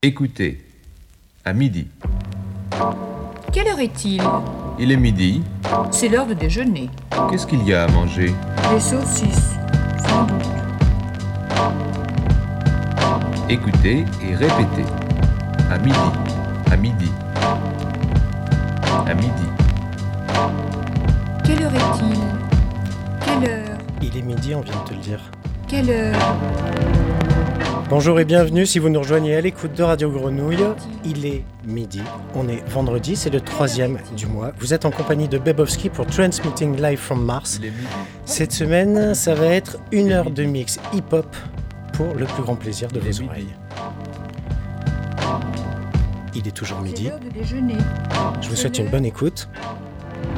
Écoutez, à midi. Quelle heure est-il ? Il est midi. C'est l'heure de déjeuner. Qu'est-ce qu'il y a à manger ? Des saucisses, sans doute. Écoutez et répétez. À midi, à midi, à midi. Quelle heure est-il ? Quelle heure ? Il est midi, on vient de te le dire. Quelle heure ? Bonjour et bienvenue si vous nous rejoignez à l'écoute de Radio Grenouille. Il est midi, on est vendredi, c'est le 3e du mois. Vous êtes en compagnie de Bebowski pour Transmitting Live from Mars. Cette semaine, ça va être une heure de mix hip-hop pour le plus grand plaisir de vos oreilles. Il est toujours midi. Je vous souhaite une bonne écoute.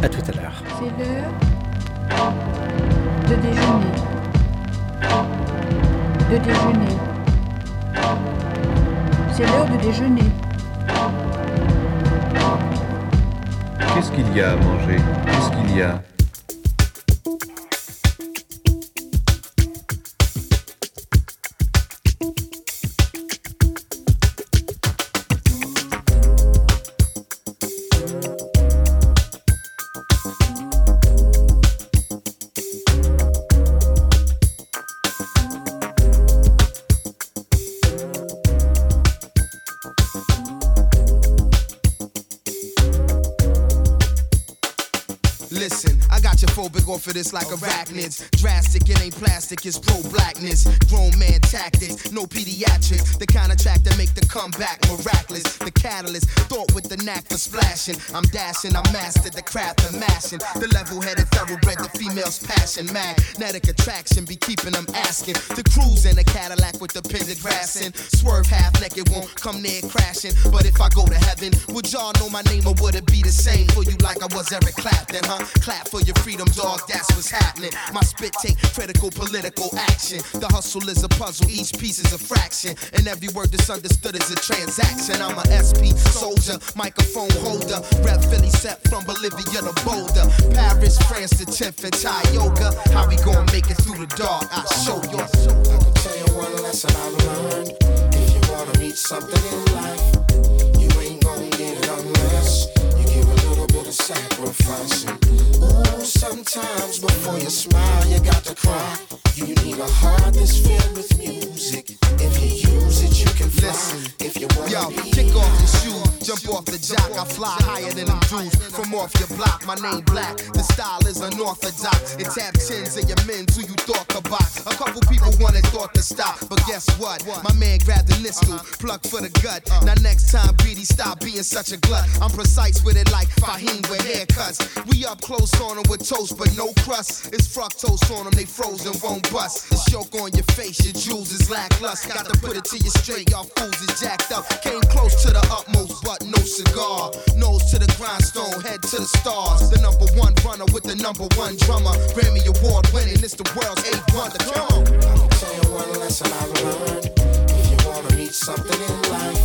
À tout à l'heure. C'est l'heure de déjeuner. De déjeuner. C'est l'heure de déjeuner. Qu'est-ce qu'il y a à manger ? Qu'est-ce qu'il y a ? For this like arachnids, drastic, it ain't plastic, it's pro-blackness, grown man tactics, no pediatrics, the kind of track that make the comeback miraculous, the catalyst, thought with the knack for splashing, I'm dashing, I mastered the craft of mashing, the level-headed thoroughbred, the female's passion, magnetic attraction, be keeping them asking, the cruise in a Cadillac with the Pendergrassing, swerve half-naked, won't come near crashing, but if I go to heaven, would y'all know my name or would it be the same for you like I was Eric Clapton, huh? Clap for your freedom, dog. That's what's happening. My spit take critical political action. The hustle is a puzzle, each piece is a fraction. And every word that's understood is a transaction. I'm a SP soldier, microphone holder. Rep Philly set from Bolivia to Boulder. Paris, France to 10th and Tioga. How we gonna make it through the dark? I'll show you. I can tell you one lesson I learned. If you wanna reach something in life, you ain't gonna get it unless you give a little bit of sacrifice. Ooh, sometimes before you smile, you got to cry. You need a heart that's filled with music. If you use it, you can fly. Listen. If you want to be kick off your shoes, jump off the jock. I fly higher than them dudes from off your block. My name Black, the style is unorthodox. It tap tens of your men who you thought could box. A couple people wanted thought to stop, but guess what? My man grabbed the nistle, plucked for the gut. Now next time, Beatty, stop being such a glut. I'm precise with it like Fahim with haircuts. We up close on them with toast, but no crust. It's fructose on them, they frozen, won't bust. The choke on your face, your jewels is lackluster. Got to put it to you straight, y'all fools is jacked up. Came close to the utmost, but no cigar. Nose to the grindstone, head to the stars. The number one runner with the number one drummer. Grammy Award winning, it's the world's eighth wonder. Come on. I'll tell you one lesson I learned. If you wanna reach something in life,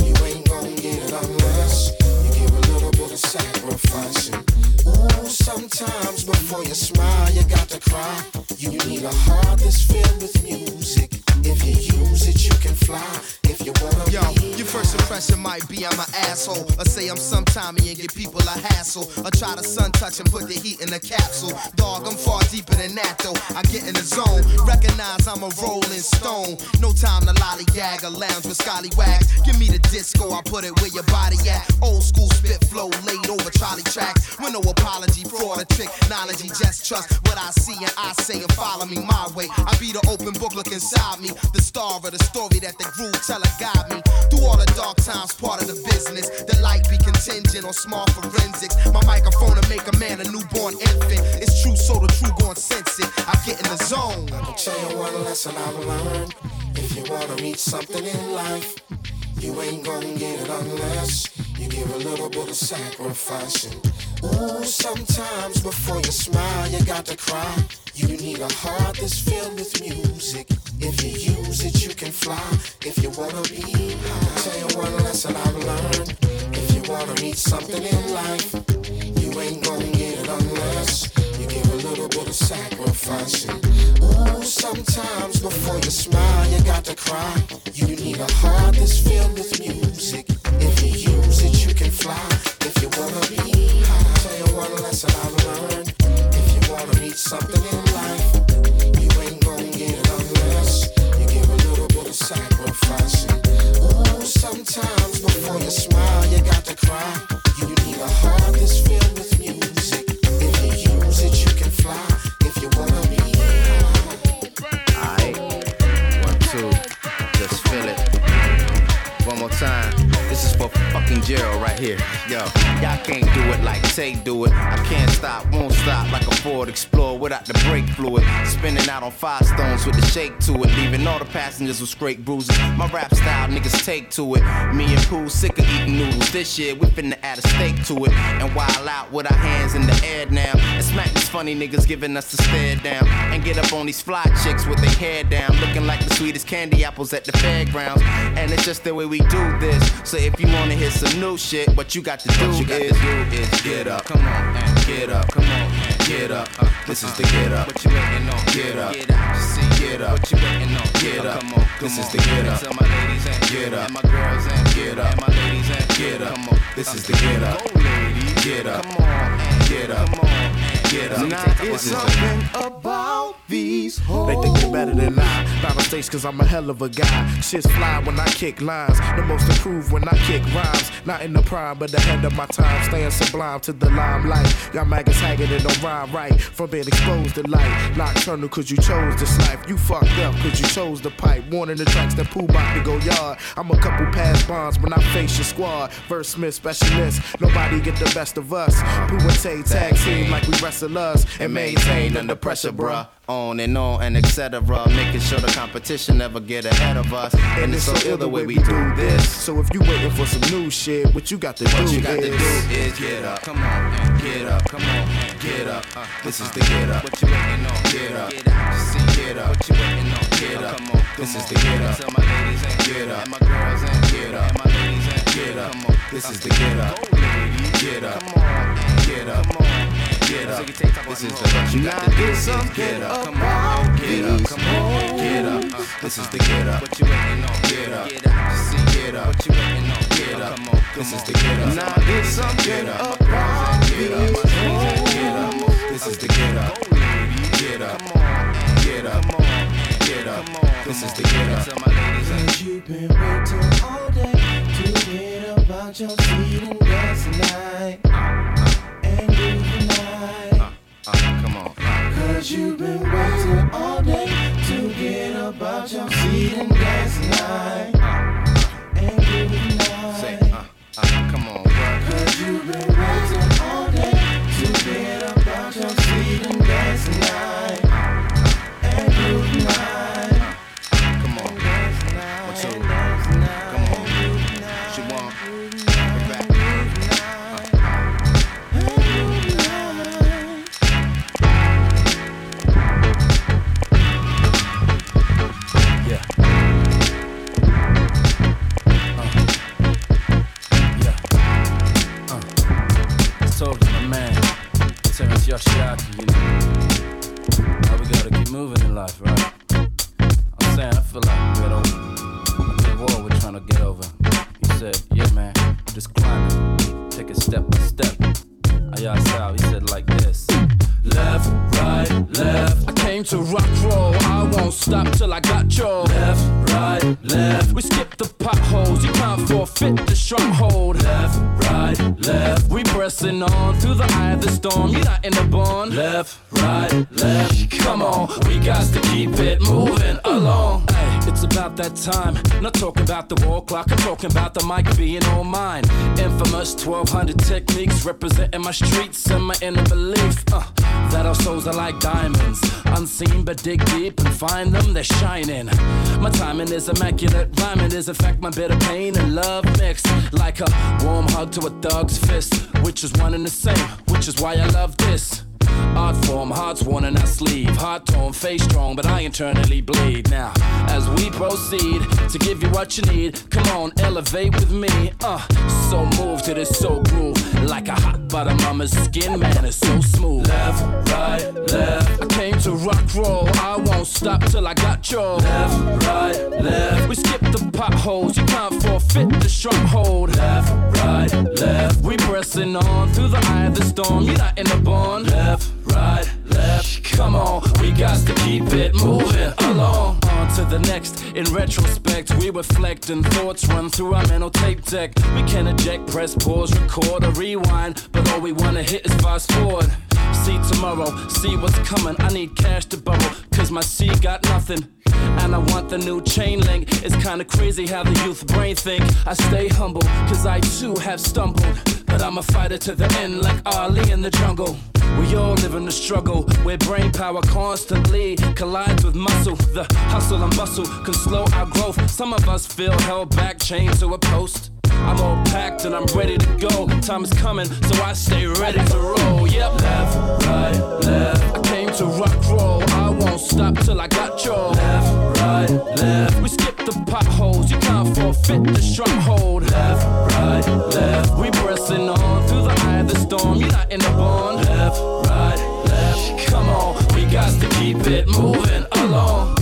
you ain't gonna get it unless you give a little bit of sacrificing. Ooh, sometimes before you smile, you got to cry. You need a heart that's filled with music. If you use it, you can fly. If you wanna be. Yo, your first impression might be I'm an asshole. Or say I'm some Tommy and give people a hassle. Or try to sun touch and put the heat in a capsule. Dog, I'm far deeper than that though. I get in the zone. Recognize I'm a rolling stone. No time to lollygag or lounge with scallywags. Give me the disco, I put it where your body at. Old school spit flow laid over trolley tracks. With no apology, fraud or technology. Just trust what I see and I say and follow me my way. I be the open book, look inside me. The star of the story that the groove teller guide me. Through all the dark times, part of the business. The light be contingent on small forensics. My microphone to make a man a newborn infant. It's true, so the true gon' sense it. I get in the zone. I can tell you one lesson I've learned. If you wanna reach something in life, you ain't gonna get it unless you give a little bit of sacrificing. Ooh, sometimes before you smile, you got to cry. You need a heart that's filled with music. If you use it, you can fly. If you wanna be, I'll tell you one lesson I've learned. If you wanna reach something in life, you ain't gonna get it unless you give a little bit. you're sacrificing. Ooh, sometimes before you smile, you got to cry. You need a heart that's filled with music. If you use it, you can fly. If you wanna be high, tell you one lesson I've learned. If you wanna reach something in life, you ain't gonna get it unless you give a little bit of sacrificing. Ooh, sometimes before you smile, you got to cry. You need a heart that's filled with music. If you use it, you can fly. If you wanna be high. Aight, 1, 2, just feel it. One more time. This is for fucking Gerald right here, yo. Y'all can't do it like Tay do it. I can't stop, won't stop like a Ford Explorer without the brake fluid. Spinning out on 5 stones with the shake to it, leaving all the passengers with scraped bruises. My rap style niggas take to it. Me and Pooh sick of eating noodles this year. We finna add a steak to it and wild out with our hands in the air now. And smack these funny niggas giving us the stare down. And get up on these fly chicks with their hair down, looking like the sweetest candy apples at the fairgrounds. And it's just the way we do this. So if you wanna hear some new shit, what you got to do is get up, come on, and get up, come on, and get up. This is the get up, what you waiting on? Get up, get up, what you waiting on? Get up, come on, this is the get up. Tell my ladies and get up, my girls and get up, my ladies and get up. This is the get up, get up, come on, and get up, come on, and get up. Now it's something about these hoes. They think they're better than I. By mistakes, cause I'm a hell of a guy. Shit's fly when I kick lines. The most improved when I kick rhymes. Not in the prime, but ahead of my time. Staying sublime to the limelight. Y'all maggots hanging and don't rhyme right. From being exposed to light. Nocturnal cause you chose this life. You fucked up cause you chose the pipe. Warning the tracks that Pooh Bach to go yard. I'm a couple past bonds when I face your squad. Verse Smith specialist. Nobody get the best of us. Pooh and Tay tag team like we wrestle us. And maintain under pressure, bruh. On and etc. Making sure the competition never get ahead of us. And it's so ill the way we do this. So if you waiting for some new shit, what you got to do is get up, come on, and get up, come on, and get up. This is the get up. What you waiting on? Get up, get up. What you waiting on? Get up, come on. This is the get up. Tell my ladies and get up, and my girls and get up, and my ladies and get up. This is the get up. Get up, come on, and get up, come on. Get up. This is the what you got to do is get up. Come on, get up. Come on, get up. This is the get up. What you waiting on? Get up. Get up. What you waiting on? Get up. This is the get up. Now it's something about these. This is the get up. Get up. Come on, get up. Get up. This is the get up. Cause you've been waiting all day to get about your feet and dance tonight. Come on. Cause you've been waiting all day to get about your seat and dance tonight. And give it night. Say, come on, bro. Cause you've been waiting all day to get about your seat and dance tonight. And give it night. Come on, dance tonight. 1, 2. Come on. She want back. Yoshiaki, you know. Now we gotta keep moving in life, right? I'm saying I feel like we're at the wall we're trying to get over. He said, yeah man, just climb it. Take it step by step. I asked how, he said like this. Left, right, left. I came to rock roll, I won't stop till I got your left, right, left. We skip the potholes, you can't forfeit the stronghold. Left, right, left. We pressing on through the eye of the storm, you're not in the barn. Left, right, left. Come on, we got to keep it moving along. Hey, it's about that time. Not talking about the wall clock, I'm talking about the mic being all mine. Infamous 1200 techniques representing my streets and my inner belief. That our souls are like diamonds, unseen but dig deep and find them, they're shining. My timing is immaculate, rhyming is in fact my bit of pain and love mix. Like a warm hug to a thug's fist, which is one and the same, which is why I love this. Art form, heart's worn and I sleeve. Heart torn, face strong, but I internally bleed. Now, as we proceed to give you what you need, come on, elevate with me. So move to this soul groove, like a hot butter mama's skin, man, it's so smooth. Left, right, left. I came to rock roll, I won't stop till I got your left, right, left. We skip the potholes, you can't forfeit the stronghold. Left, right, left. We pressing on through the eye of the storm, uniting the bond. Left, right, left. Come on, we got to keep it moving along. On to the next. In retrospect, we reflect and thoughts run through our mental tape deck. We can eject, press, pause, record, or rewind, but all we wanna hit is fast forward. See tomorrow, see what's coming. I need cash to borrow, cause my C got nothing. And I want the new chain link. It's kinda crazy how the youth brain think. I stay humble, cause I too have stumbled. But I'm a fighter to the end, like Ali in the jungle. We all live in the struggle, where brain power constantly collides with muscle. The hustle and bustle can slow our growth. Some of us feel held back, chained to a post. I'm all packed and I'm ready to go. Time is coming, so I stay ready to roll. Yep. Left, right, left. I came to rock roll. I won't stop till I got your left, right, left. We skip the potholes. You can't forfeit the stronghold. Left, right, left. We pressing on through the eye of the storm. You're not in the bond. Left, right, left. Come on, we got to keep it moving along.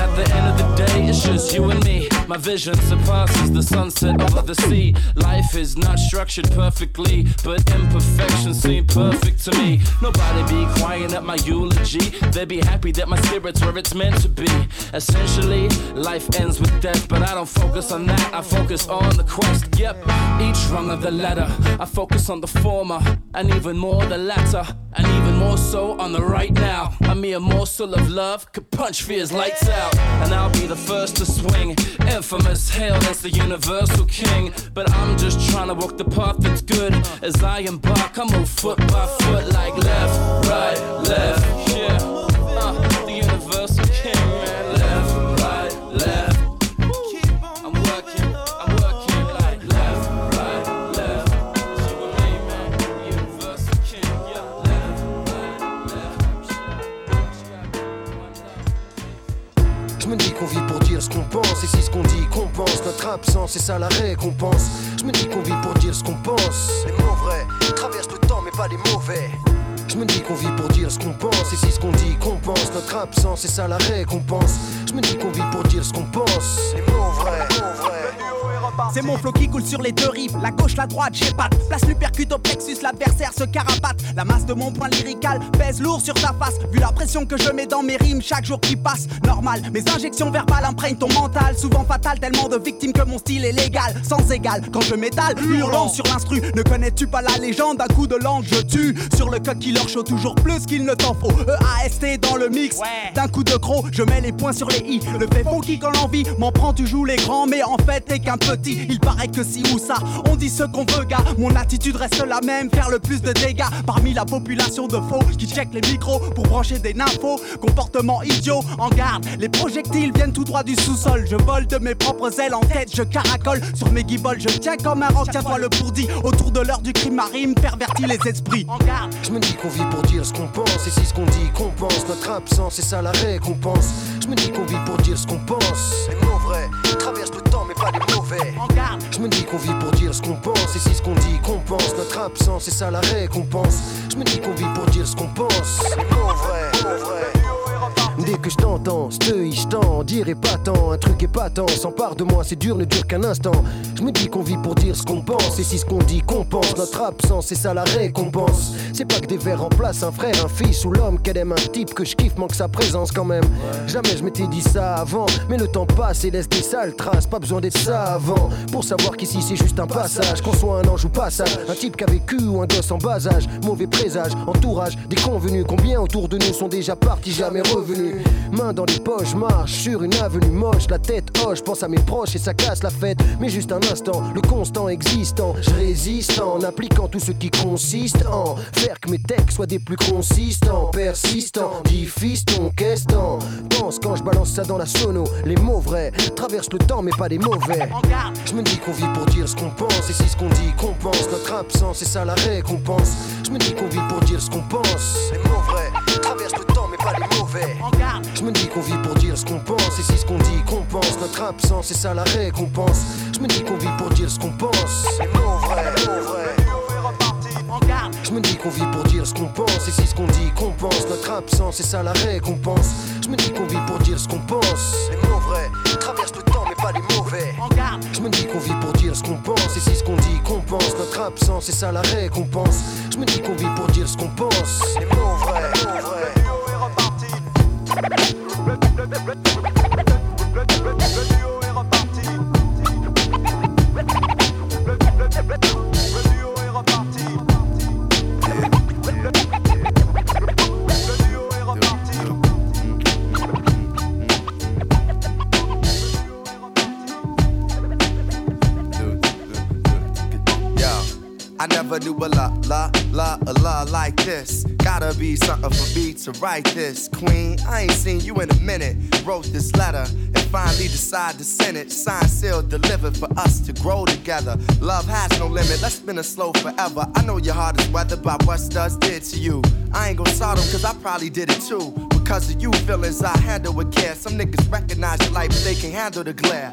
At the end of the day, it's just you and me. My vision surpasses the sunset over the sea. Life is not structured perfectly, but imperfections seem perfect to me. Nobody be crying at my eulogy. They be happy that my spirit's where it's meant to be. Essentially, life ends with death, but I don't focus on that. I focus on the quest. Yep, each rung of the ladder. I focus on the former, and even more the latter, and even more so on the right now. A mere morsel of love could punch fear's lights out, and I'll be the first to swing. Infamous, hail as the universal king. But I'm just trying to walk the path that's good. As I embark, I move foot by foot like left, right, left. Yeah, the universal king, man. Left, right, left. I'm working like left, right, left. She with me, man. The universal king, yeah. Left, right, left. Je me dis qu'on vit pour dire ce qu'on pense, et si ce qu'on dit qu'on pense, notre absence, c'est ça la récompense. Je me dis qu'on vit pour dire ce qu'on pense. Les mots vrais traversent le temps mais pas les mauvais. Je me dis qu'on vit pour dire ce qu'on pense, et si ce qu'on dit qu'on pense, notre absence, c'est ça la récompense. Je me dis qu'on vit pour dire ce qu'on pense. Les mots vrais, mots vrais. C'est mon flow qui coule sur les deux rives, la gauche, la droite, j'épate. Place l'upercute au plexus, l'adversaire se carapate. La masse de mon point lyrical pèse lourd sur ta face. Vu la pression que je mets dans mes rimes chaque jour qui passe, normal, mes injections verbales imprègnent ton mental. Souvent fatal, tellement de victimes que mon style est légal, sans égal, quand je m'étale, hurlant sur l'instru. Ne connais-tu pas la légende, un coup de langue je tue. Sur le coq qui leur chaud toujours plus qu'il ne t'en faut. EAST dans le mix, ouais. D'un coup de croc, je mets les points sur les i. Le péfon qui quand l'envie m'en prend, tu joues les grands. Mais en fait t'es qu'un petit. Il paraît que si ou ça, on dit ce qu'on veut, gars. Mon attitude reste la même, faire le plus de dégâts. Parmi la population de faux qui check les micros pour brancher des nymphos. Comportement idiot, en garde. Les projectiles viennent tout droit du sous-sol. Je vole de mes propres ailes, en tête je caracole. Sur mes guibolles je tiens comme un roc, tiens-toi le bourdi. Autour de l'heure du crime, ma rime pervertit les esprits. En garde. Je me dis qu'on vit pour dire ce qu'on pense, et si ce qu'on dit qu'on pense, notre absence, c'est ça la récompense. Je me dis qu'on vit pour dire ce qu'on pense. Les mots vrais traversent le temps mais pas les mauvais. Je me dis qu'on vit pour dire ce qu'on pense, et si ce qu'on dit qu'on pense, notre absence, c'est ça la récompense. Je me dis qu'on vit pour dire ce qu'on pense. C'est mon vrai, mon vrai. Dès que je t'entends, je t'en dire épatant, un truc épatant s'empare de moi, c'est dur, ne dure qu'un instant. Je me dis qu'on vit pour dire ce qu'on pense, et si ce qu'on dit qu'on pense, notre absence, c'est ça la récompense. C'est pas que des vers remplacent un frère, un fils ou l'homme qu'elle aime, un type que je kiffe, manque sa présence quand même. Jamais je m'étais dit ça avant, mais le temps passe et laisse des sales traces, pas besoin d'être savant pour savoir qu'ici c'est juste un passage, qu'on soit un ange ou passage, un type qu'a vécu ou un gosse en bas âge. Mauvais présage, entourage, déconvenu, combien autour de nous sont déjà partis, jamais revenus. Main dans les poches, marche sur une avenue moche. La tête hoche, pense à mes proches et ça casse la fête. Mais juste un instant, le constant existant. Je résiste en appliquant tout ce qui consiste en faire que mes textes soient des plus consistants. Persistants, diffistons, questant. Pense quand je balance ça dans la sono. Les mots vrais traversent le temps mais pas les mauvais. Je me dis qu'on vit pour dire ce qu'on pense. Et si ce qu'on dit qu'on pense, notre absence, c'est ça la récompense. Je me dis qu'on vit pour dire ce qu'on pense. Les mots vrais traversent le temps mais pas les mauvais. Je me dis qu'on vit pour dire ce qu'on pense. Et si ce qu'on dit qu'on pense, notre absence, c'est ça la récompense. Je me dis qu'on vit pour dire ce qu'on pense. Les mots vrais, mots vrais. Je me dis qu'on vit pour dire ce qu'on pense. Et si ce qu'on dit qu'on pense, notre absence, c'est ça la récompense. Je me dis qu'on vit pour dire ce qu'on pense. Les mots vrais traversent le temps mais pas les mauvais. Je me dis qu'on vit pour dire ce qu'on pense. Et si ce qu'on dit qu'on pense, notre absence, c'est ça la récompense. Je me dis qu'on vit pour dire ce qu'on pense. Les mots vrais, mots vrais. I never knew a la, la, la, a la like this. Gotta be something for me to write this. Queen, I ain't seen you in a minute. Wrote this letter and finally decided to send it. Signed, sealed, delivered for us to grow together. Love has no limit, let's spin a slow forever. I know your heart is weathered by what studs did to you. I ain't gon' saw them cause I probably did it too. Because of you feelings I handle with care. Some niggas recognize your light but they can't handle the glare.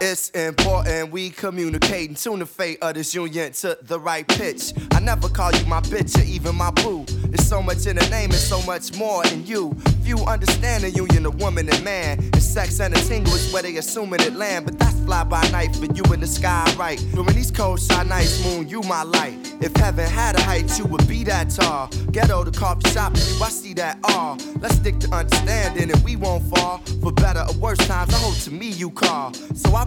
It's important we communicate and tune the fate of this union to the right pitch. I never call you my bitch or even my boo. There's so much in the name and so much more in you. Few understand the union of woman and man. And sex and a tingle is where they assuming it land. But that's fly by night for you in the sky, right? During these cold shy nights, moon, you my light. If heaven had a height, you would be that tall. Ghetto to coffee shop, you, I see that all. Let's stick to understanding and we won't fall. For better or worse times, I hope to me you call. So I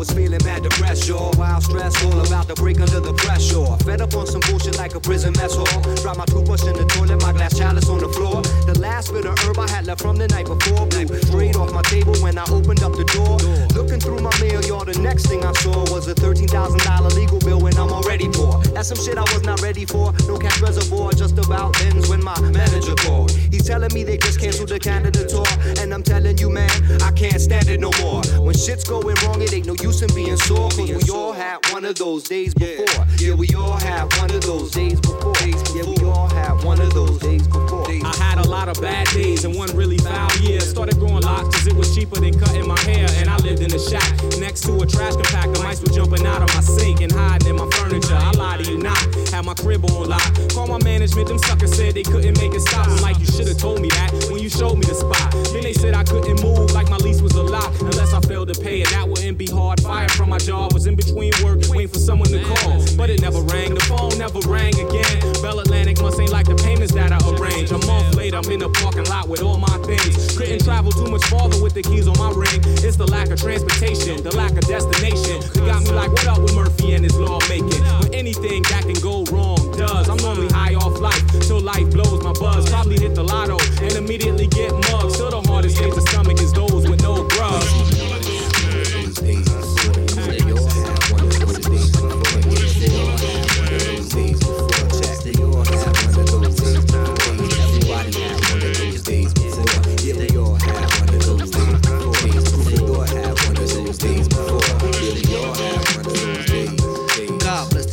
was feeling mad depressed, y'all. Wild stress, all about to break under the pressure. Fed up on some bullshit like a prison mess hall. Drop my toothbrush in the toilet, my glass chalice on the floor. The last bit of herb I had left from the night before blew straight off my table when I opened up the door. Looking through my mail, y'all, the next thing I saw was a $13,000 legal bill when I'm already poor. That's some shit I was not ready for. No cash reservoir, just about ends when my manager called. He's telling me they just canceled the Canada tour. And I'm telling you, man, I can't stand it no more. When shit's going wrong, it ain't no use in being sore. Cause we all had one of those days before. Yeah, we all had one of those days before. Yeah, we all had one of those days before. I had a lot of bad days and one really foul year. Started growing locks cause it was cheaper than cutting my hair. And I lived in a shack next to a trash compactor. Mice were jumping out of my sink and hiding in my furniture. I lie to you not, had my crib on lock. Call my management, them suckers said they couldn't make it stop. I'm like, you should've told me that when you showed me the spot. Then they said I couldn't move like my lease was a lot. Unless I failed to pay it, that wouldn't be hard. Fired from my job, was in between work, waiting for someone to call. But it never rang, the phone never rang again. Bell Atlantic must ain't like the payments that I arrange. A month later, I'm in the parking lot with all my things. Couldn't travel too much farther with the keys on my ring. It's the lack of transportation, the lack of destination. They got me like, what up with Murphy and his lawmaking? With anything that can go wrong does. I'm normally high off life, till life blows my buzz. Probably hit the lotto and immediately get mugged. Still the hardest thing to stomach is those with no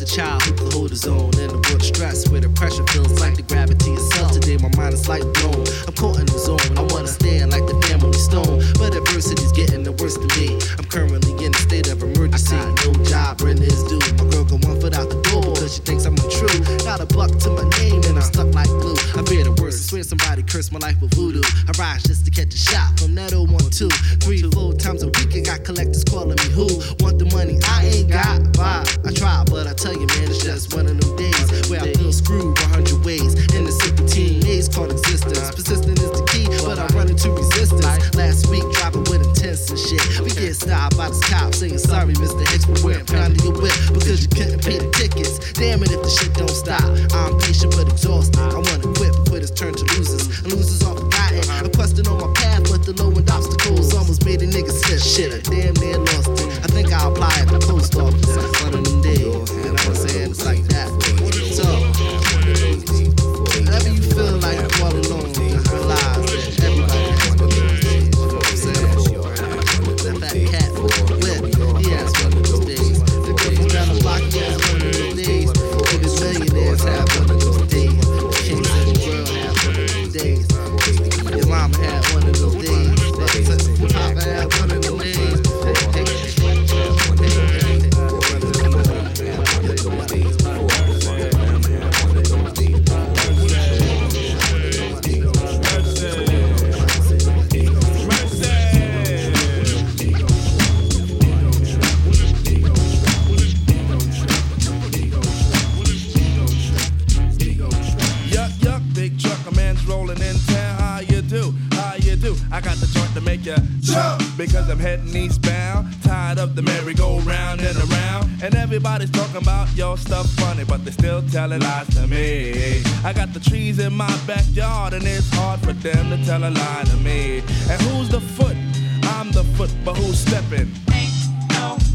child who could hold his own in the work stress where the pressure feels like the gravity itself. Today my mind is like blown. I'm caught in the zone. I wanna stand like the family stone, but adversity's getting the worst of me. I'm currently in a state of emergency. I got no job, rent is due. My girl got one foot out the door because she thinks I'm untrue. Got a buck to my name and I'm stuck like glue. I fear the worst. I swear somebody cursed my life with voodoo. I rise just to catch a shot from that 012. 3-4 times a week I got collectors calling me who want the money I ain't got. Why? I try, but I tell you, man, it's just one of them days where I feel screwed 100 ways in the 17 days called existence. Persistent is the key, but I run into resistance. Last week, driving with intense and shit. We get stopped by the cops saying, sorry, Mr. Hicks, but we're impounding your whip because you couldn't pay the tickets. Damn it if the shit don't stop. I'm patient but exhausted. I wanna quit before it's turned to losers. And losers are forgotten. I'm questing on my path, but the low end obstacles almost made a nigga slip. Shit, I damn near lost it. I think I'll apply at the post office. One of them days. And I'm saying it's like that. So, whenever you feel like you're all alone, just realize that everybody has one of those days. You know what I'm saying? That cat with the whip, he has one of those days. The cookies down the block, he has one of those days. Niggas millionaires have one of those days. The kings of the world have one of those days. Your mama had one of those days. Your papa had one of those days. I got the joint to make ya jump because I'm heading eastbound, tired of the merry-go-round and around. And everybody's talking about your stuff funny, but they still telling lies to me. I got the trees in my backyard, and it's hard for them to tell a lie to me. And who's the foot? I'm the foot, but who's stepping?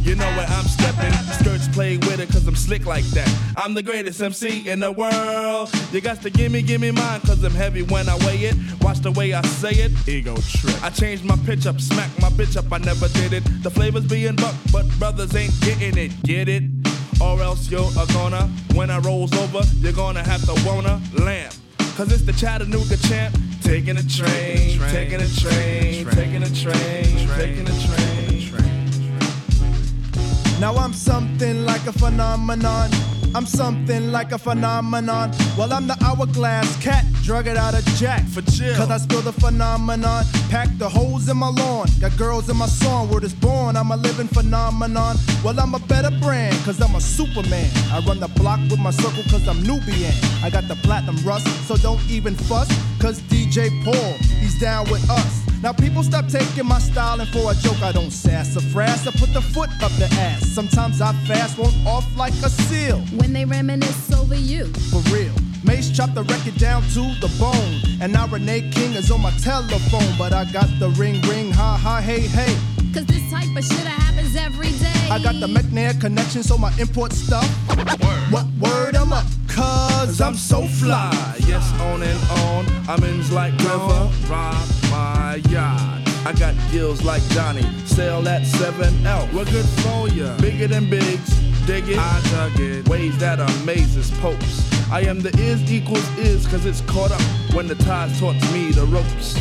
You know where I'm stepping. Skirts play with it cause I'm slick like that. I'm the greatest MC in the world. You got to gimme mine cause I'm heavy when I weigh it. Watch the way I say it. Ego trip. I changed my pitch up, smack my bitch up, I never did it. The flavor's being bucked, but brothers ain't getting it. Get it? Or else you're a goner. When I rolls over, you're gonna have to wanna lamp. Cause it's the Chattanooga champ. Taking a train, taking a train, taking a train, taking a train. Now I'm something like a phenomenon. I'm something like a phenomenon. Well, I'm the hourglass cat, drug it out of jack. For chill. Cause I spill the phenomenon. Pack the holes in my lawn. Got girls in my song. Word is born, I'm a living phenomenon. Well, I'm a better brand, cause I'm a superman. I run the block with my circle, cause I'm Nubian. I got the platinum rust, so don't even fuss. Cause DJ Paul, he's down with us. Now people stop taking my style, and for a joke I don't sassafras. I put the foot up the ass. Sometimes I fast, won't off like a seal. When they reminisce over you. For real. Mace chopped the record down to the bone. And now Renee King is on my telephone. But I got the ring, ha ha, hey, hey. Cause this type of shit happens every day. I got the McNair connection, so my import stuff. What word am I? Cause I'm so fly. Yes, on and on. I'm in like river. Rob my yacht. I got gills like Johnny. Sail at 7L. We're good for ya. Bigger than bigs. Dig it. I dug it. Waves that amazes popes. I am the is equals is, cause it's caught up when the tide taught me the ropes.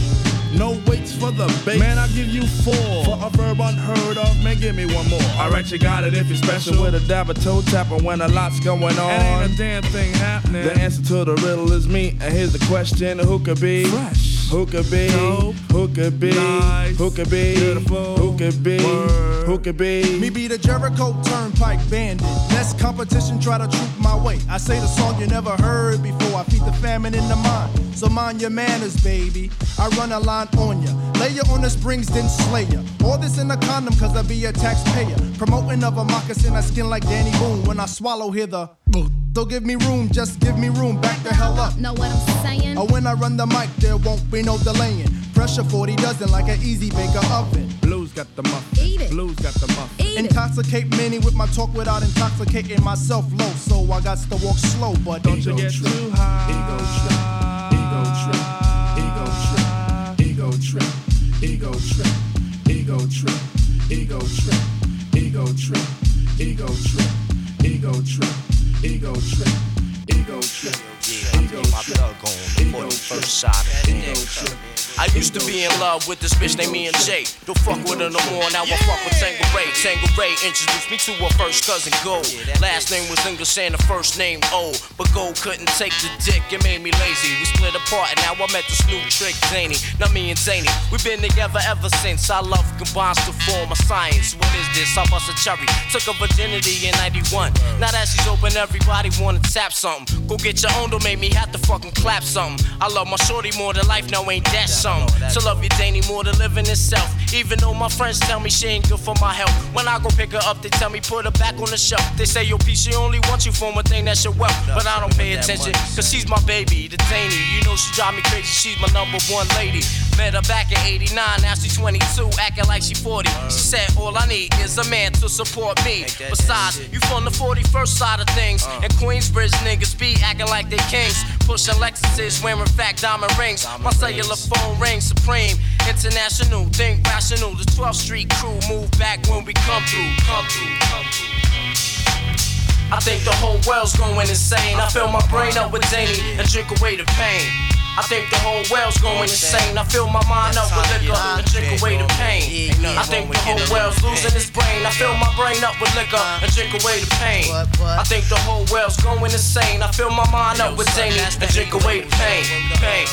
No weights for the bait. Man, I'll give you four. For a verb unheard of, man, give me one more. Alright, you got it if you're special. With a dab of toe tapping when a lot's going on. And ain't a damn thing happening. The answer to the riddle is me. And here's the question, who could be? Fresh. Who could be? Dope. Who could be? Nice. Who could be? Beautiful. Who could be? Word. Who could be? Me be the Jericho Turnpike bandit. Less competition, try to troop my way. I say the song you never heard before. I feed the famine in the mind. So mind your manners, baby. I run a line on ya, lay ya on the springs, then slay ya. All this in a condom, cause I be a taxpayer. Promoting of a moccasin, I skin like Danny Boone. When I swallow hither, so give me room, just give me room, back the hell up. Know what I'm saying? Or when I run the mic, there won't be no delaying. Pressure 40 dozen like an easy baker oven. Blues got the muffin. Eat it. Blues got the muffin. Eat intoxicate it. Many with my talk without intoxicating myself low. So I got to walk slow, but don't you get too high. Ego trip, ego trip. Trip, ego trip, ego trip, ego trip, ego trip, ego trip, ego trip, ego trip, ego trip. Yeah, ego my plug on before the first shot. I used to be in love with this bitch named me and Jay. Don't fuck with her no more, now I fuck with Tangeray. Tangeray introduced me to her first cousin Gold. Last name was English and the first name O. But Gold couldn't take the dick, it made me lazy. We split apart and now I met this new trick, Zany. Now me and Zany, we've been together ever since. I love combines to form a science. What is this? I bust a cherry. Took her virginity in 91. Now that she's open, everybody wanna tap something. Go get your own, don't make me have to fucking clap something. I love my shorty more than life, now ain't that something. To love you, Danny, more than living itself. Even though my friends tell me she ain't good for my health. When I go pick her up, they tell me put her back on the shelf. They say, yo, P, she only wants you for one thing, that's your wealth. But I don't pay attention, cause she's my baby, the Danny. You know she drive me crazy, she's my number one lady. Met her back in 89, now she's 22, acting like she 40. She said, all I need is a man to support me. Besides, you from the 41st side of things. And Queensbridge niggas be acting like they kings. Pushing Lexuses, wearing fat diamond rings. My cellular phone rings supreme. International, think rational. The 12th Street crew move back when we come through. Come through, come through. I think the whole world's going insane. I fill my brain up with Zany and drink away the pain. I think the whole world's going insane. I fill my mind up with liquor and drink away the pain. I think the whole world's losing its brain. I fill my brain up with liquor and drink away the pain. I think the whole world's going insane. I fill my mind up with Zany and drink away the pain. Pain.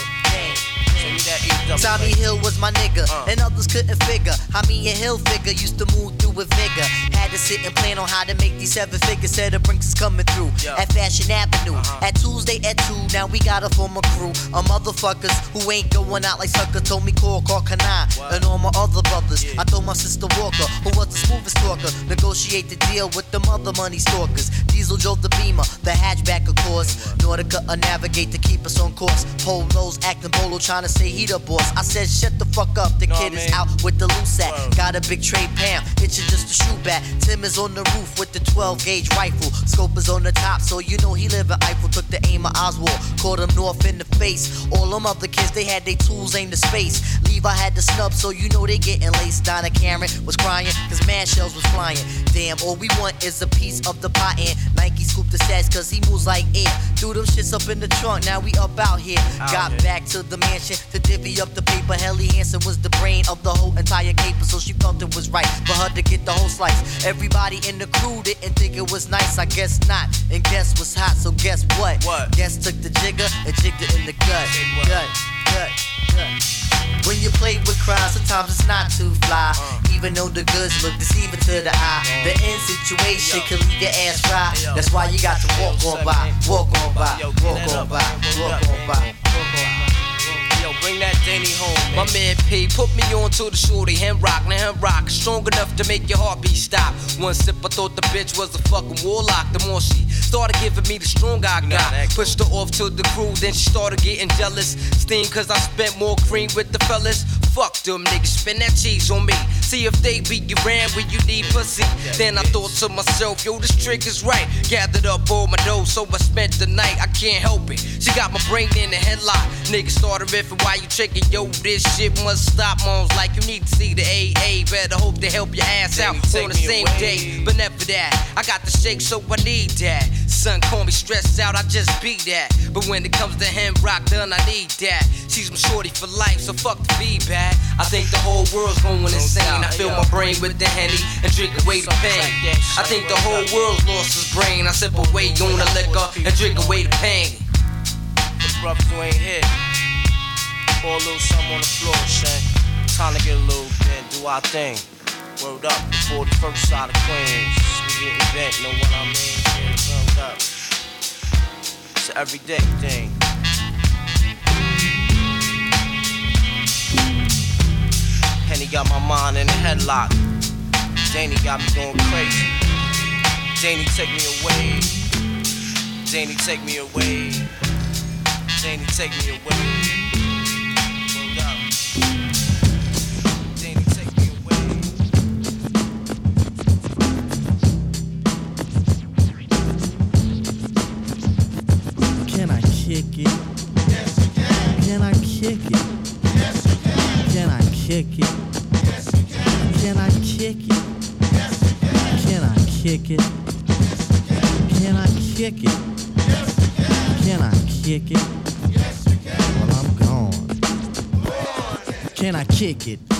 Tommy Hill was my nigga, and others couldn't figure how me and Hill figure used to move through with vigor. Had to sit and plan on how to make these seven figures. Said the Brinks is coming through at Fashion Avenue. At Tuesday at 2, now we gotta form a crew of motherfuckers who ain't going out like sucker. Told me call Kanai and all my other brothers. I told my sister Walker, who was the smoothest talker, negotiate the deal with the mother money stalkers. Diesel drove the Beamer, the hatchback of course. Nordica a navigate to keep us on course. Polos acting bolo, trying to say he the boss. I said shut the fuck up, the kid is out with the loose at. Got a big trade Pam, itching just to shoot back. Tim is on the roof with the 12 gauge rifle. Scope is on the top, so you know he live in Eiffel. Took the aim of Oswald, caught him north in the face. All them other kids, they had their tools aimed to space. Levi had the snub, so you know they getting laced. Donna Cameron was crying, cause man shells was flying. Damn, all we want is a piece of the pot. And Nike scooped the sets, cause he moves like air. Threw them shits up in the trunk, now we up out here. Got back to the mansion to divvy up the paper. Helly Hansen was the brain of the whole entire caper, so she felt it was right for her to get the whole slice. Everybody in the crew didn't think it was nice, I guess not. And guess what's hot, so guess what? What? Guess took the jigger and jigged it in the gut. Gut. When you play with crowds, sometimes it's not too fly. Even though the goods look deceiving to the eye, the end situation can leave your ass dry. That's why you got to walk on by, walk on by, walk on by, walk on by, walk on by. Yo, bring that any home. My man P put me on to the shorty, hand rock, strong enough to make your heartbeat stop. One sip, I thought the bitch was a fucking warlock. The more she started giving me the strong I got, pushed her off to the crew, then she started getting jealous. Steam, cause I spent more cream with the fellas. Fuck them niggas, spend that cheese on me. See if they be around when you need pussy. Then I thought to myself, yo, this trick is right. Gathered up all my dough, so I spent the night. I can't help it. She got my brain in the headlock. Niggas started riffing while you tricking. Yo, this shit must stop. Mom's like, you need to see the AA. Better hope they help your ass out on the same day. But never that. I got the shake, so I need that. Son, call me stressed out, I just be that. But when it comes to him, rock done, I need that. She's my shorty for life, so fuck the feedback. I think the whole world's going insane. I fill my brain with the Henny and drink away the pain. I think the whole world's lost his brain. I sip away on the liquor and drink away the pain. The brothers who ain't here, pour a little something on the floor, son. Time to get a little bit, do our thing. Word up before the first side of Queens. We getting back, know what I mean? Word up. It's an everyday thing. Henny got my mind in a headlock. Danny got me going crazy. Danny, take me away. Danny, take me away. Danny, take me away. Hold up. Kick it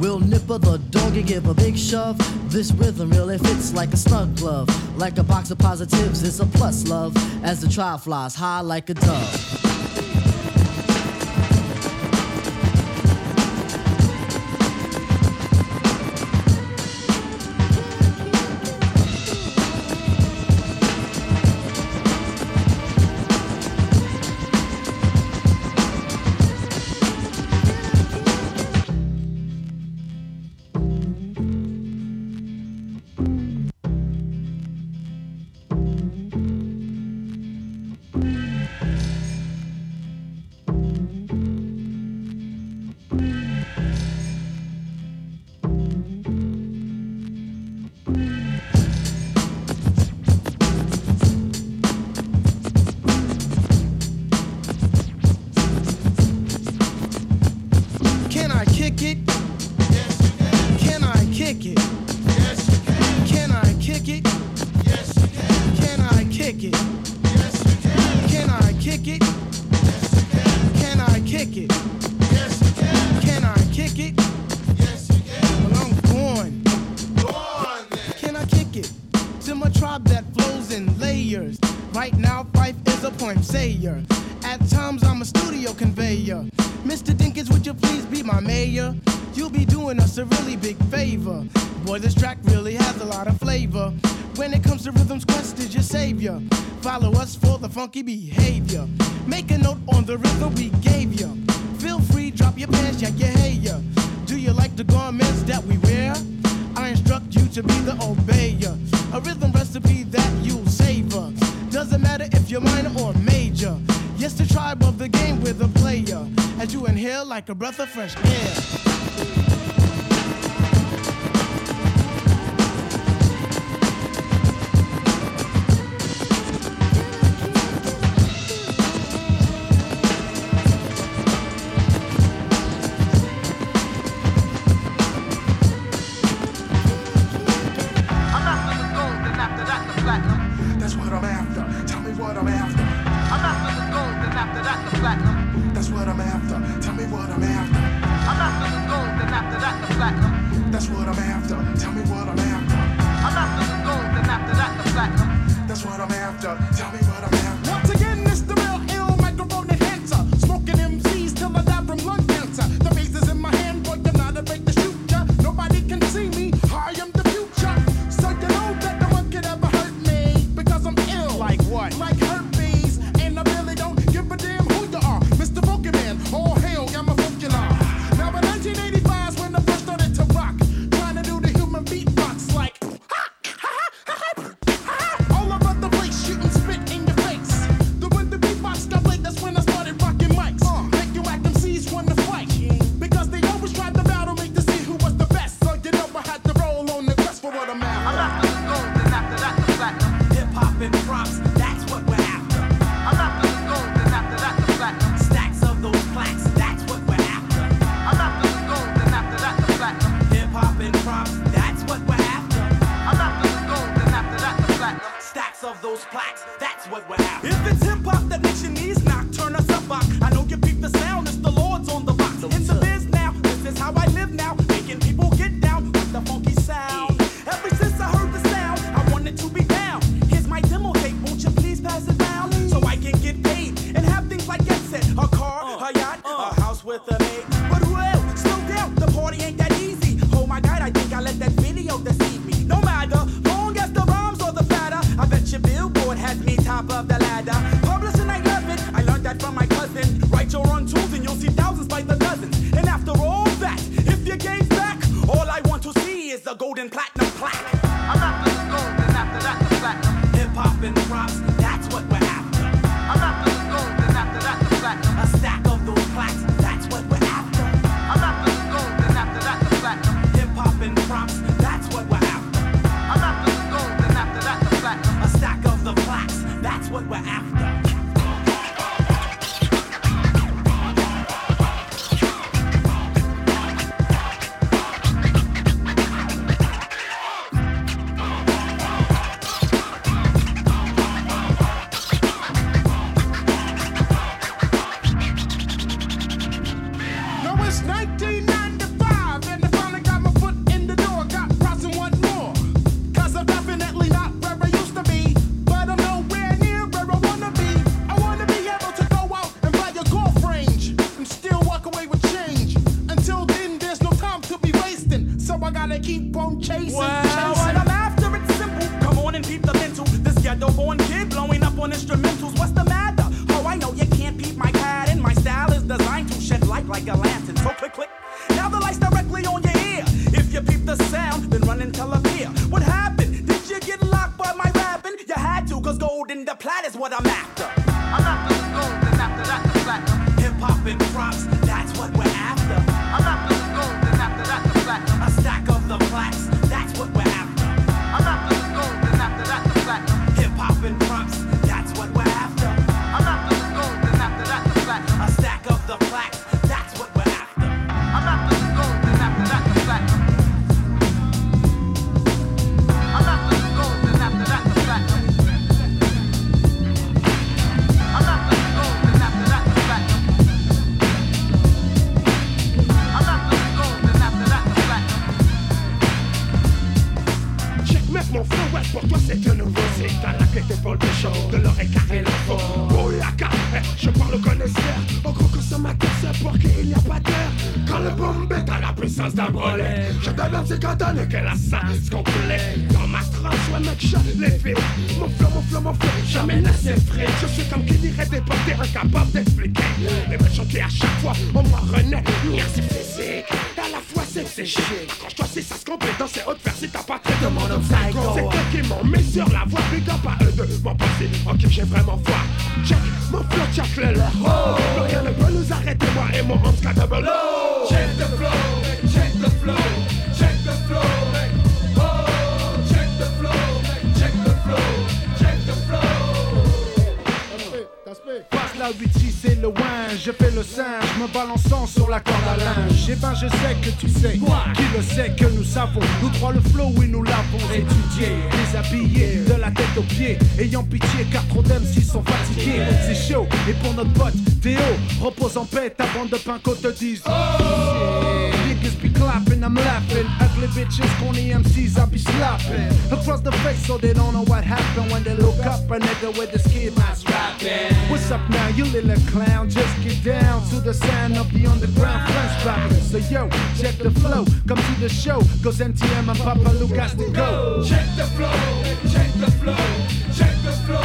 We'll nipper the dog and give a big shove. This rhythm really fits like a snug glove. Like a box of positives, it's a plus love. As the trial flies high like a dove. Funky behavior. Make a note on the rhythm we gave ya. Feel free, drop your pants, yak your hair. Do you like the garments that we wear? I instruct you to be the obeyer. A rhythm recipe that you'll savor. Doesn't matter if you're minor or major. Yes, the tribe of the game with a player. As you inhale like a breath of fresh air. Tell me what I'm after. after. Tell me what I'm after. I'm after the gold, and after that the platinum. That's what I'm after. Tell me what I'm after. Once again, it's the real ill microphone enhancer. Smoking MCs till I die from lung cancer. The bass is in my hand, but I'm not afraid to shoot ya. Nobody can see me. I am the future. So you know that no one could ever hurt me because I'm ill. Like what? Like herpes, and I really don't give a damn who you are, Mr. Pokemon. All hail, I'm a Pokemon. Now in 1980. Notre pote Théo repose en paix, ta bande de pincots te disent oh, niggas be clapping, I'm laughing. Ugly bitches, corny MCs, I be slapping across the face so they don't know what happened. When they look up, a nigga with the ski mask rapping. What's up now, you little clown? Just get down to the sound of the underground fence rapping. So yo, check the flow, come to the show, cause MTM and Papa Luke has to go. Check the flow, check the flow, check the flow.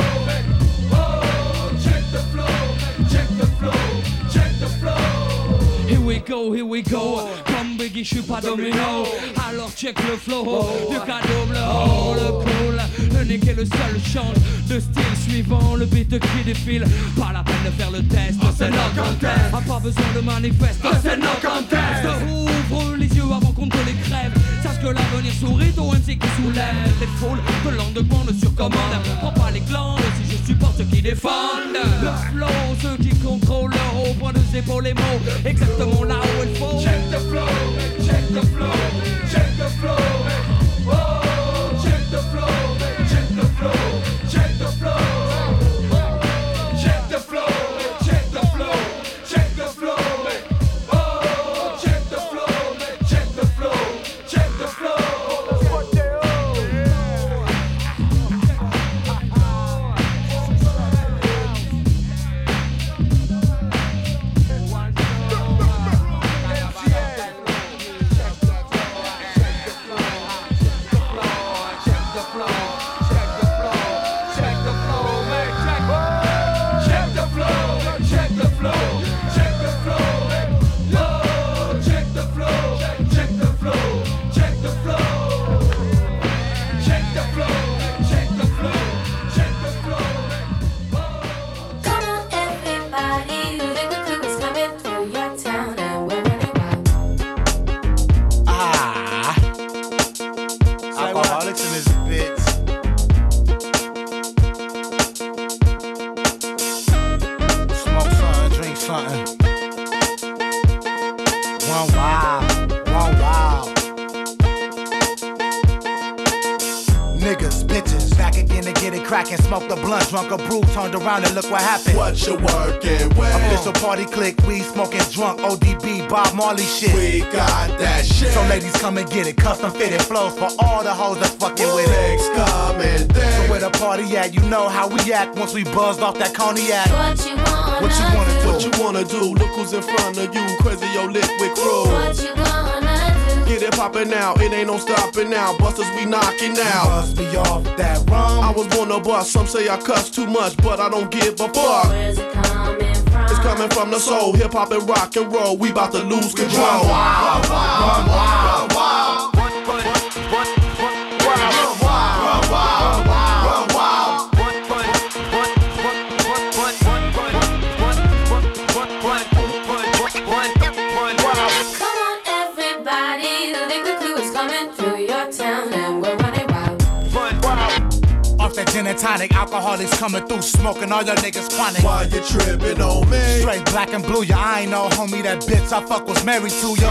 Oh, check the flow, check the flow, check the flow. Here we go, here we go. Comme Biggie, je suis pas domino. Alors check le flow, du cadeau, le haut, le cool. Le nec est le seul, change de style suivant le beat qui défile. Pas la peine de faire le test, oh, c'est no contest. A pas besoin de manifeste, oh, c'est no contest. Ouvre les yeux avant qu'on te les crève. Sache que l'avenir sourit aux MC qui soulèvent. Les foules de l'endement le surcommande. Prends pas les glandes si je supporte ceux qui défendent. Le flow, ceux qui contrôlent le haut, point de ses épaules, les mots exactement là où il faut. Check the flow, check the flow, check the flow. Oh, check the flow. Check the flow, check the flow, check the flow, check the flow. Oh, check the flow, check the flow, check the flow. And look what happened. What you working with? Official party click, we smoking drunk, ODB, Bob Marley shit. We got that shit. So ladies come and get it, custom fitted flows for all the hoes that fucking with it. So where the party at? You know how we act once we buzzed off that cognac. What you wanna, do? What you wanna do? Look who's in front of you, crazy yo liquid crew. What you wanna do? Get it poppin' now, it ain't no stoppin' now. Busters we knockin' out. Bust me off that rum. I was on the bus, some say I cuss too much, but I don't give a fuck. Where's it coming from? It's coming from the soul, hip hop and rock and roll. We bout to lose control. Wow, wow, wow, wow, wow. Tonic, alcoholics coming through, smoking all your niggas chronic. Why you tripping on me? Straight black and blue, ya. I ain't no homie, that bitch I fuck was married to ya.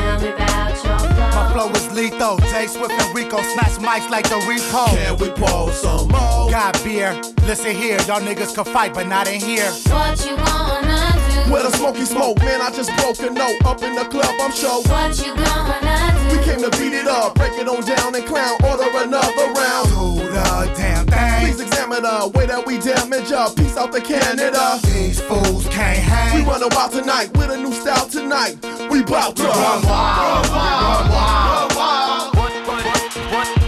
My flow is lethal, J Swift and Rico snatch mics like the repo. Can we pour some more? Got beer, listen here, y'all niggas can fight, but not in here. What you wanna do? With a smoky smoke, man, I just broke a note up in the club, I'm sure. What you gonna do? We came to beat it up, break it on down and clown, order another round. Do the damn thing. Please examine the way that we damage up. Peace out to Canada. These fools can't hang. We running wild tonight with a new style tonight. We bout to run wild, run wild, run wild. Run wild, run wild.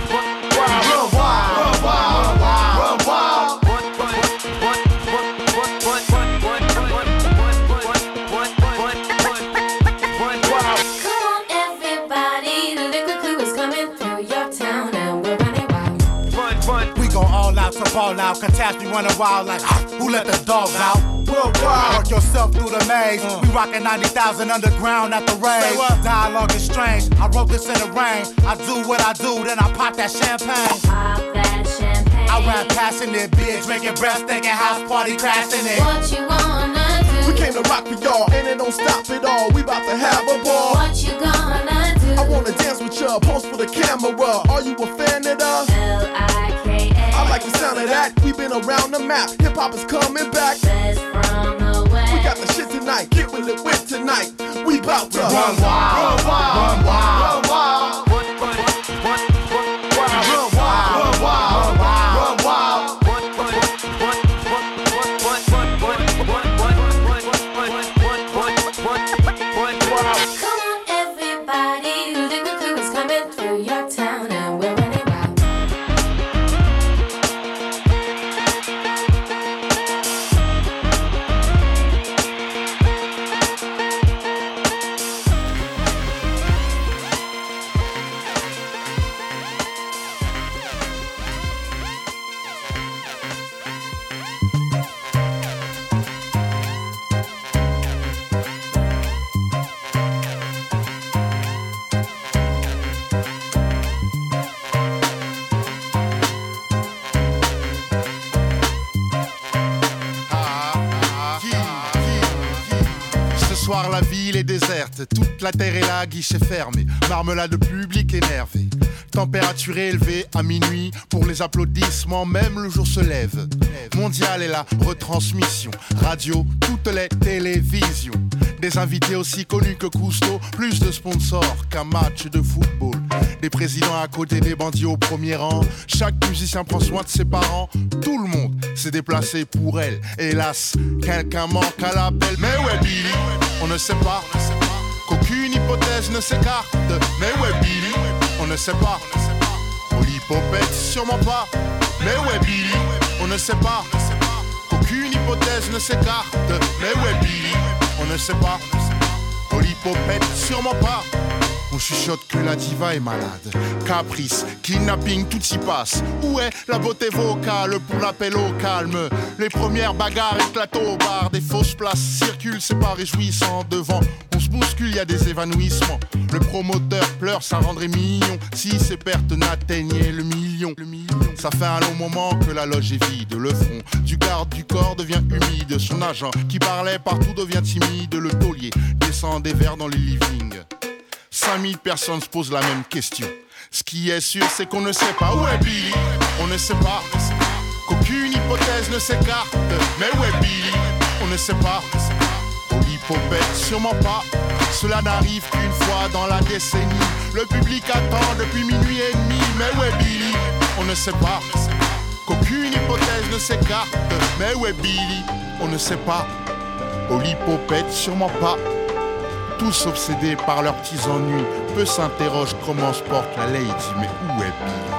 Fall out, catastrophe running wild like who let the dogs out? We'll work yourself through the maze. We rockin' 90,000 underground at the range. Dialogue is strange. I wrote this in the rain. I do what I do, then I pop that champagne. I rap passionate, bitch, drinking breath, thinking house party, crashing it. What you wanna do? We came to rock for y'all, and it don't stop at all. We bout to have a ball. What you gonna do? I wanna dance with ya, post for the camera. Are you a fan of us? L-I-K-A. I like the sound of that. We've been around the map. Hip hop is coming back. Best from the West. We got the shit tonight. Get with it tonight. We bout to run wild, run wild, run wild. la ville est déserte, toute la terre est là, guichet fermé, marmelade publique énervée. Température élevée à minuit, pour les applaudissements, même le jour se lève. Mondial est la retransmission, radio, toutes les télévisions. Des invités aussi connus que Cousteau, plus de sponsors qu'un match de football. Des présidents à côté des bandits au premier rang, chaque musicien prend soin de ses parents. Tout le monde s'est déplacé pour elle, hélas, quelqu'un manque à l'appel. Mais ouais Billy, on ne sait pas, qu'aucune hypothèse ne s'écarte. Mais ouais Billy, on ne sait pas, on l'hypopète sûrement pas. Mais ouais Billy, on ne sait pas, qu'aucune hypothèse ne s'écarte. Mais ouais Billy, on ne sait pas, on l'hypopète sûrement pas. On chuchote que la diva est malade. Caprice, kidnapping, tout s'y passe. Où est la beauté vocale pour l'appel au calme? Les premières bagarres éclatent au bar. Des fausses places circulent, c'est pas réjouissant. Devant, on se bouscule, y a des évanouissements. Le promoteur pleure, ça rendrait mignon si ses pertes n'atteignaient le million. Ça fait un long moment que la loge est vide. Le front du garde du corps devient humide. Son agent qui parlait partout devient timide. Le taulier descend des verres dans les living. 5000 personnes se posent la même question. Ce qui est sûr, c'est qu'on ne sait pas. Ouais Billy, on ne sait pas, qu'aucune hypothèse ne s'écarte. Mais ouais Billy, on ne sait pas, on l'hypopète sûrement pas. Cela n'arrive qu'une fois dans la décennie. Le public attend depuis minuit et demi. Mais ouais Billy, on ne sait pas, qu'aucune hypothèse ne s'écarte. Mais ouais Billy, on ne sait pas, on l'hypopète sûrement pas. Tous obsédés par leurs petits ennuis, peu s'interrogent comment se porte la lady, mais où est Billy?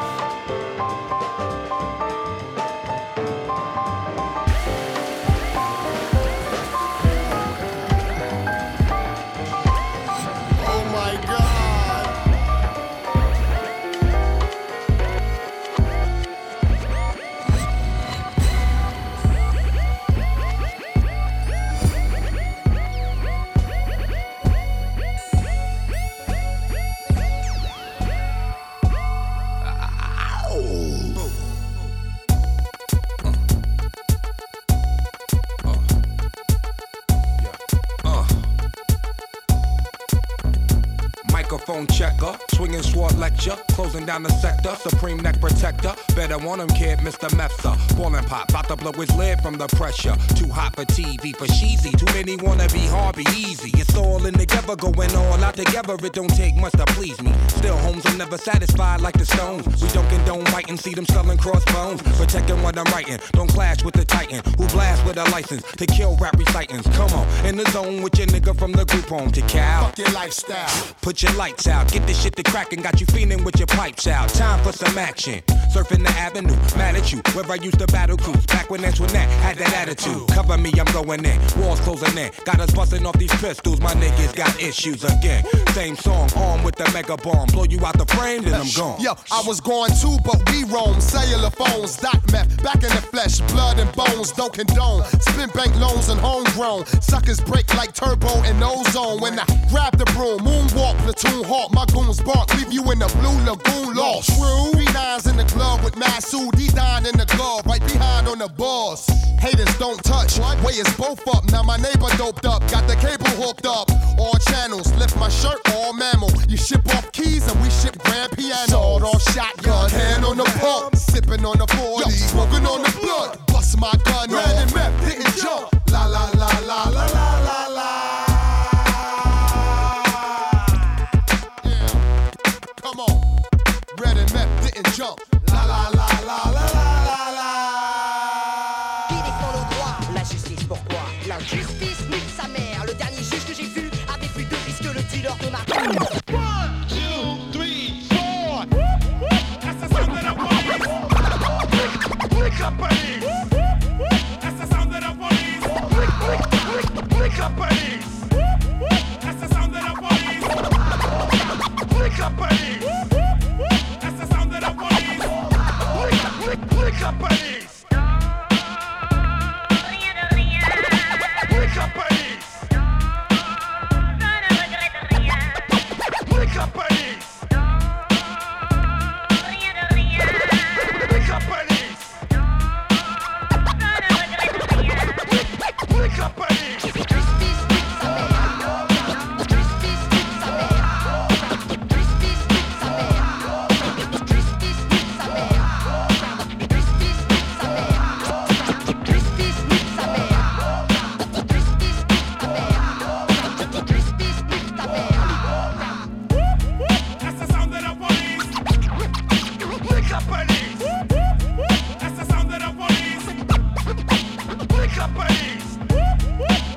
Checker, swinging sword lecture, closing down the sector, supreme neck protector, better want him kid, Mr. Mepsa, ballin' pop, bout to blow his lid from the pressure, too hot for TV, for cheesy, too many wanna be Harvey Easy, it's all in together, going all out together, it don't take much to please me, still homes, I'm never satisfied like the Stones, we don't condone fighting, see them selling crossbones, protecting what I'm writing, don't clash with the titan, who blast with a license, to kill rap recitants, come on, in the zone with your nigga from the group home to Cal, fuck your lifestyle, put your lights out. Get this shit to crackin', got you fiendin' with your pipes out. Time for some action. Surfing the avenue, mad at you. Where I used to battle cruise, back when Antoinette had that attitude. Cover me, I'm going in. Walls closing in. Got us bustin' off these pistols. My niggas got issues again. Same song, armed with the mega bomb. Blow you out the frame, then I'm gone. Yo, I was going too, but we roam. Cellular phones, doc meth, back in the flesh. Blood and bones, don't condone. Spin bank loans and homegrown. Suckers break like turbo and ozone. When I grab the broom, moonwalk, platoon home. My goons bark, leave you in the blue lagoon lost. True. B9's in the club with Masu, D9 in the glove, right behind on the bars. Haters don't touch, what? Way is both up. Now my neighbor doped up, got the cable hooked up. All channels, lift my shirt, all mammal. You ship off keys and we ship grand piano. Sold off shotgun, hand on the pump, sipping on the 40, smoking on the blunt. Bust my gun, ran and map, didn't jump. La la la la la la la la. Jump. La la la la la la la. Qui défend le droit? La justice, pourquoi? La justice nique sa mère. Le dernier juge que j'ai vu avait plus de risque que le dealer de ma part. 1, 2, 3, 4. Assassin de la police. Break la police. Assassin de la police. Break la police. Assassin de la police. Break la police. Wake up, police! Oh, you don't realize. Wake up, police! No, no ne regrette rien. Wake up, police! No, you don't realize. Wake up, police! No, no ne regrette rien. Wake up, police! Justice, sa mère. Wake up, police. That's the sound of the police. Wake up, police.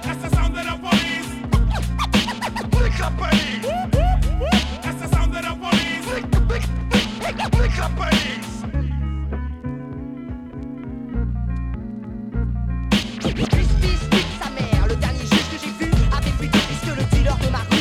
That's the sound of the police. Wake up, police. That's the sound of the police. Wake up, police. Justice nique sa mère. Le dernier juge que j'ai vu avait plus de risque que le dealer de ma rue.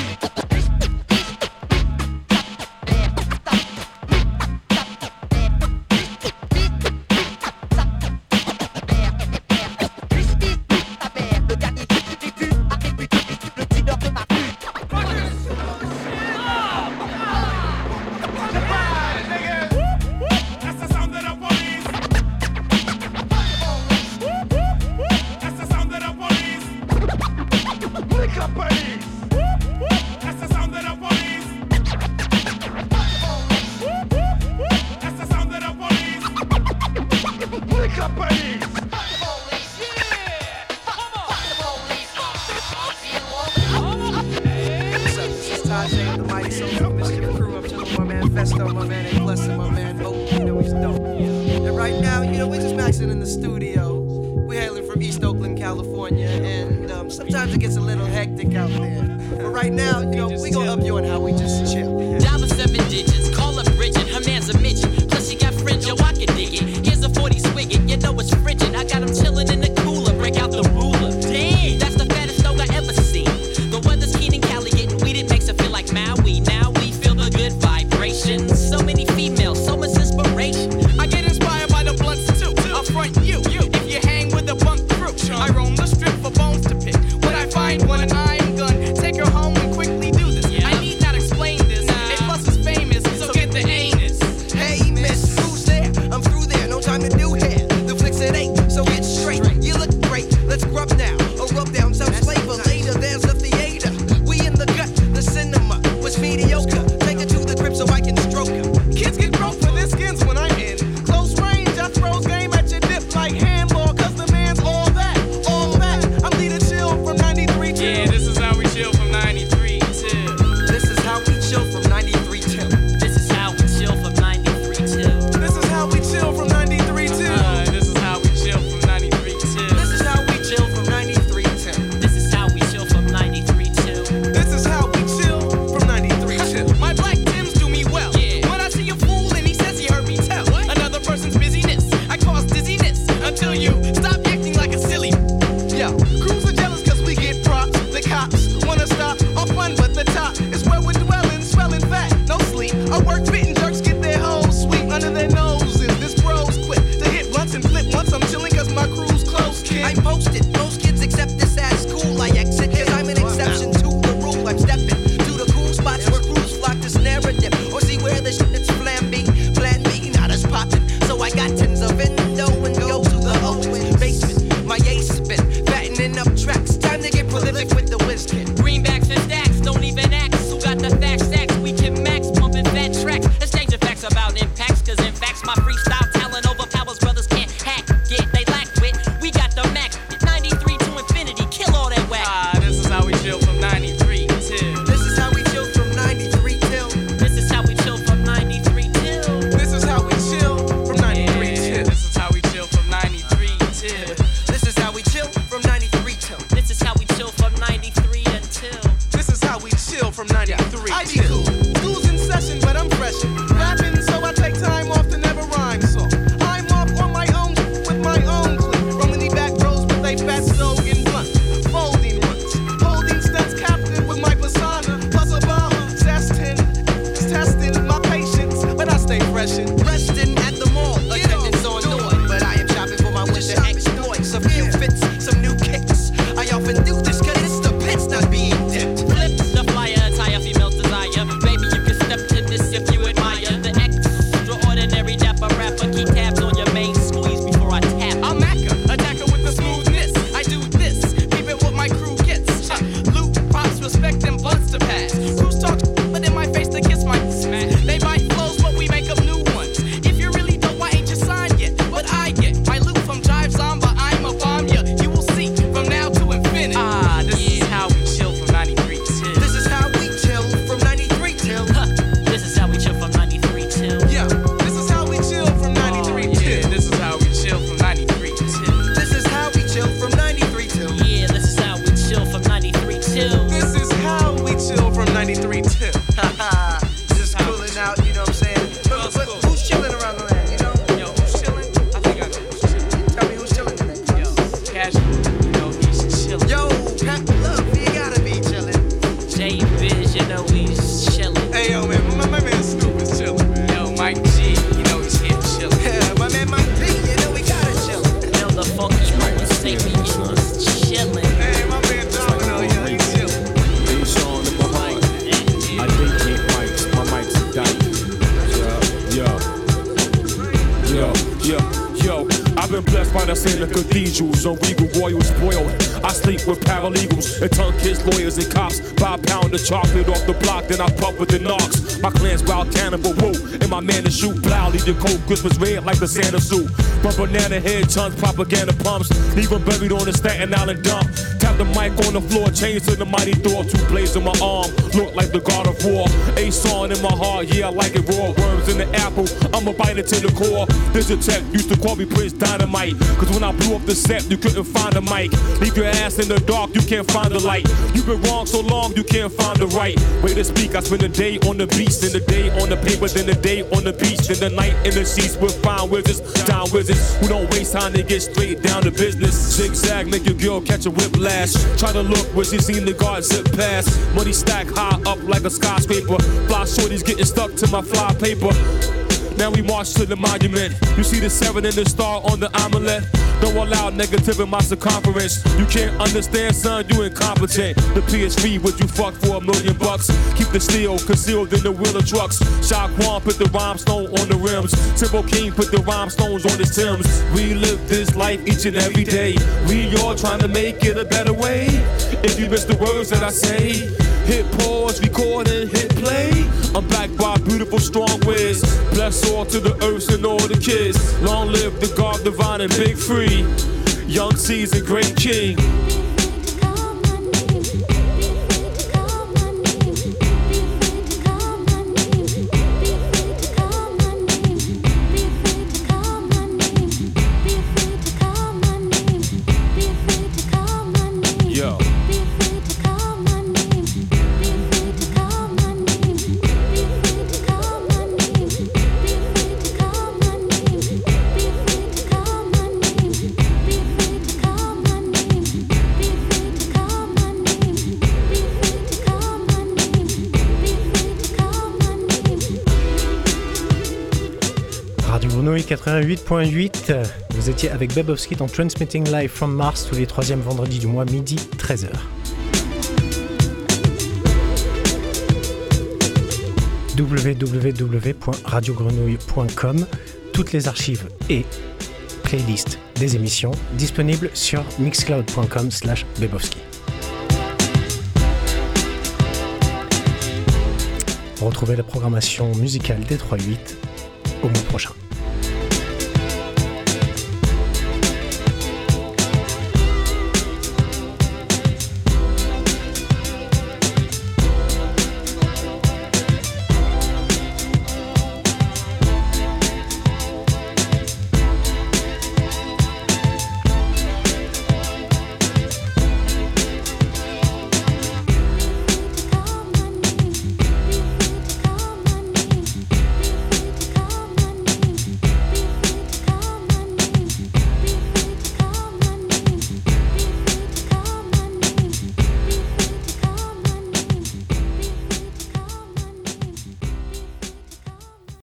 I've been blessed by the sin of cathedrals on regal royal spoiled. I sleep with paralegals and tongue kiss lawyers and cops. 5 pound of chocolate off the block, then I puff with the knocks. My clan's wild cannibal woo, and my man to shoot blowly the cold Christmas red like the Santa suit. But banana head tons, propaganda pumps, leave them buried on the Staten Island dump. Tap the mic on the floor, change to the mighty Thor. Two blades in my arm, look like the God of War. A song in my heart, yeah, I like it raw. Worms in the apple, I'ma bite it to the core. This attack used to call me Prince Dynamite, cause when I blew up the set, you couldn't find a mic. Leave your ass in the dark, you can't find the light. You've been wrong so long, you can't find the right way to speak. I spend the day on the beach, then the day on the paper, then the day on the beach, then the night in the sheets with fine wizards, down wizards who don't waste time, they get straight down to business. Zigzag, make your girl catch a whiplash. Try to look where she seen the guard zip past. Money stack high up like a skyscraper. Fly shorties getting stuck to my fly paper. Now we march to the monument. You see the seven and the star on the omelet. Don't allow negative in my circumference. You can't understand, son, you incompetent. The PSV, would you fuck for $1 million bucks? Keep the steel concealed in the wheel of trucks. Shaquan put the rhinestone on the rims. Timbo King put the rhinestones on his Timbs. We live this life each and every day. We all trying to make it a better way. If you miss the words that I say, hit pause, record, and hit play. I'm backed by beautiful, strong winds. Bless all to the earth and all the kids. Long live the God, divine, and big free. Young Caesar, great king. Radio Grenouille 88.8, vous étiez avec Bebowski dans Transmitting Live from Mars tous les troisièmes vendredis du mois midi 13h. www.radiogrenouille.com, toutes les archives et playlists des émissions disponibles sur mixcloud.com/Bebowski. Retrouvez la programmation musicale des 3-8 au mois prochain.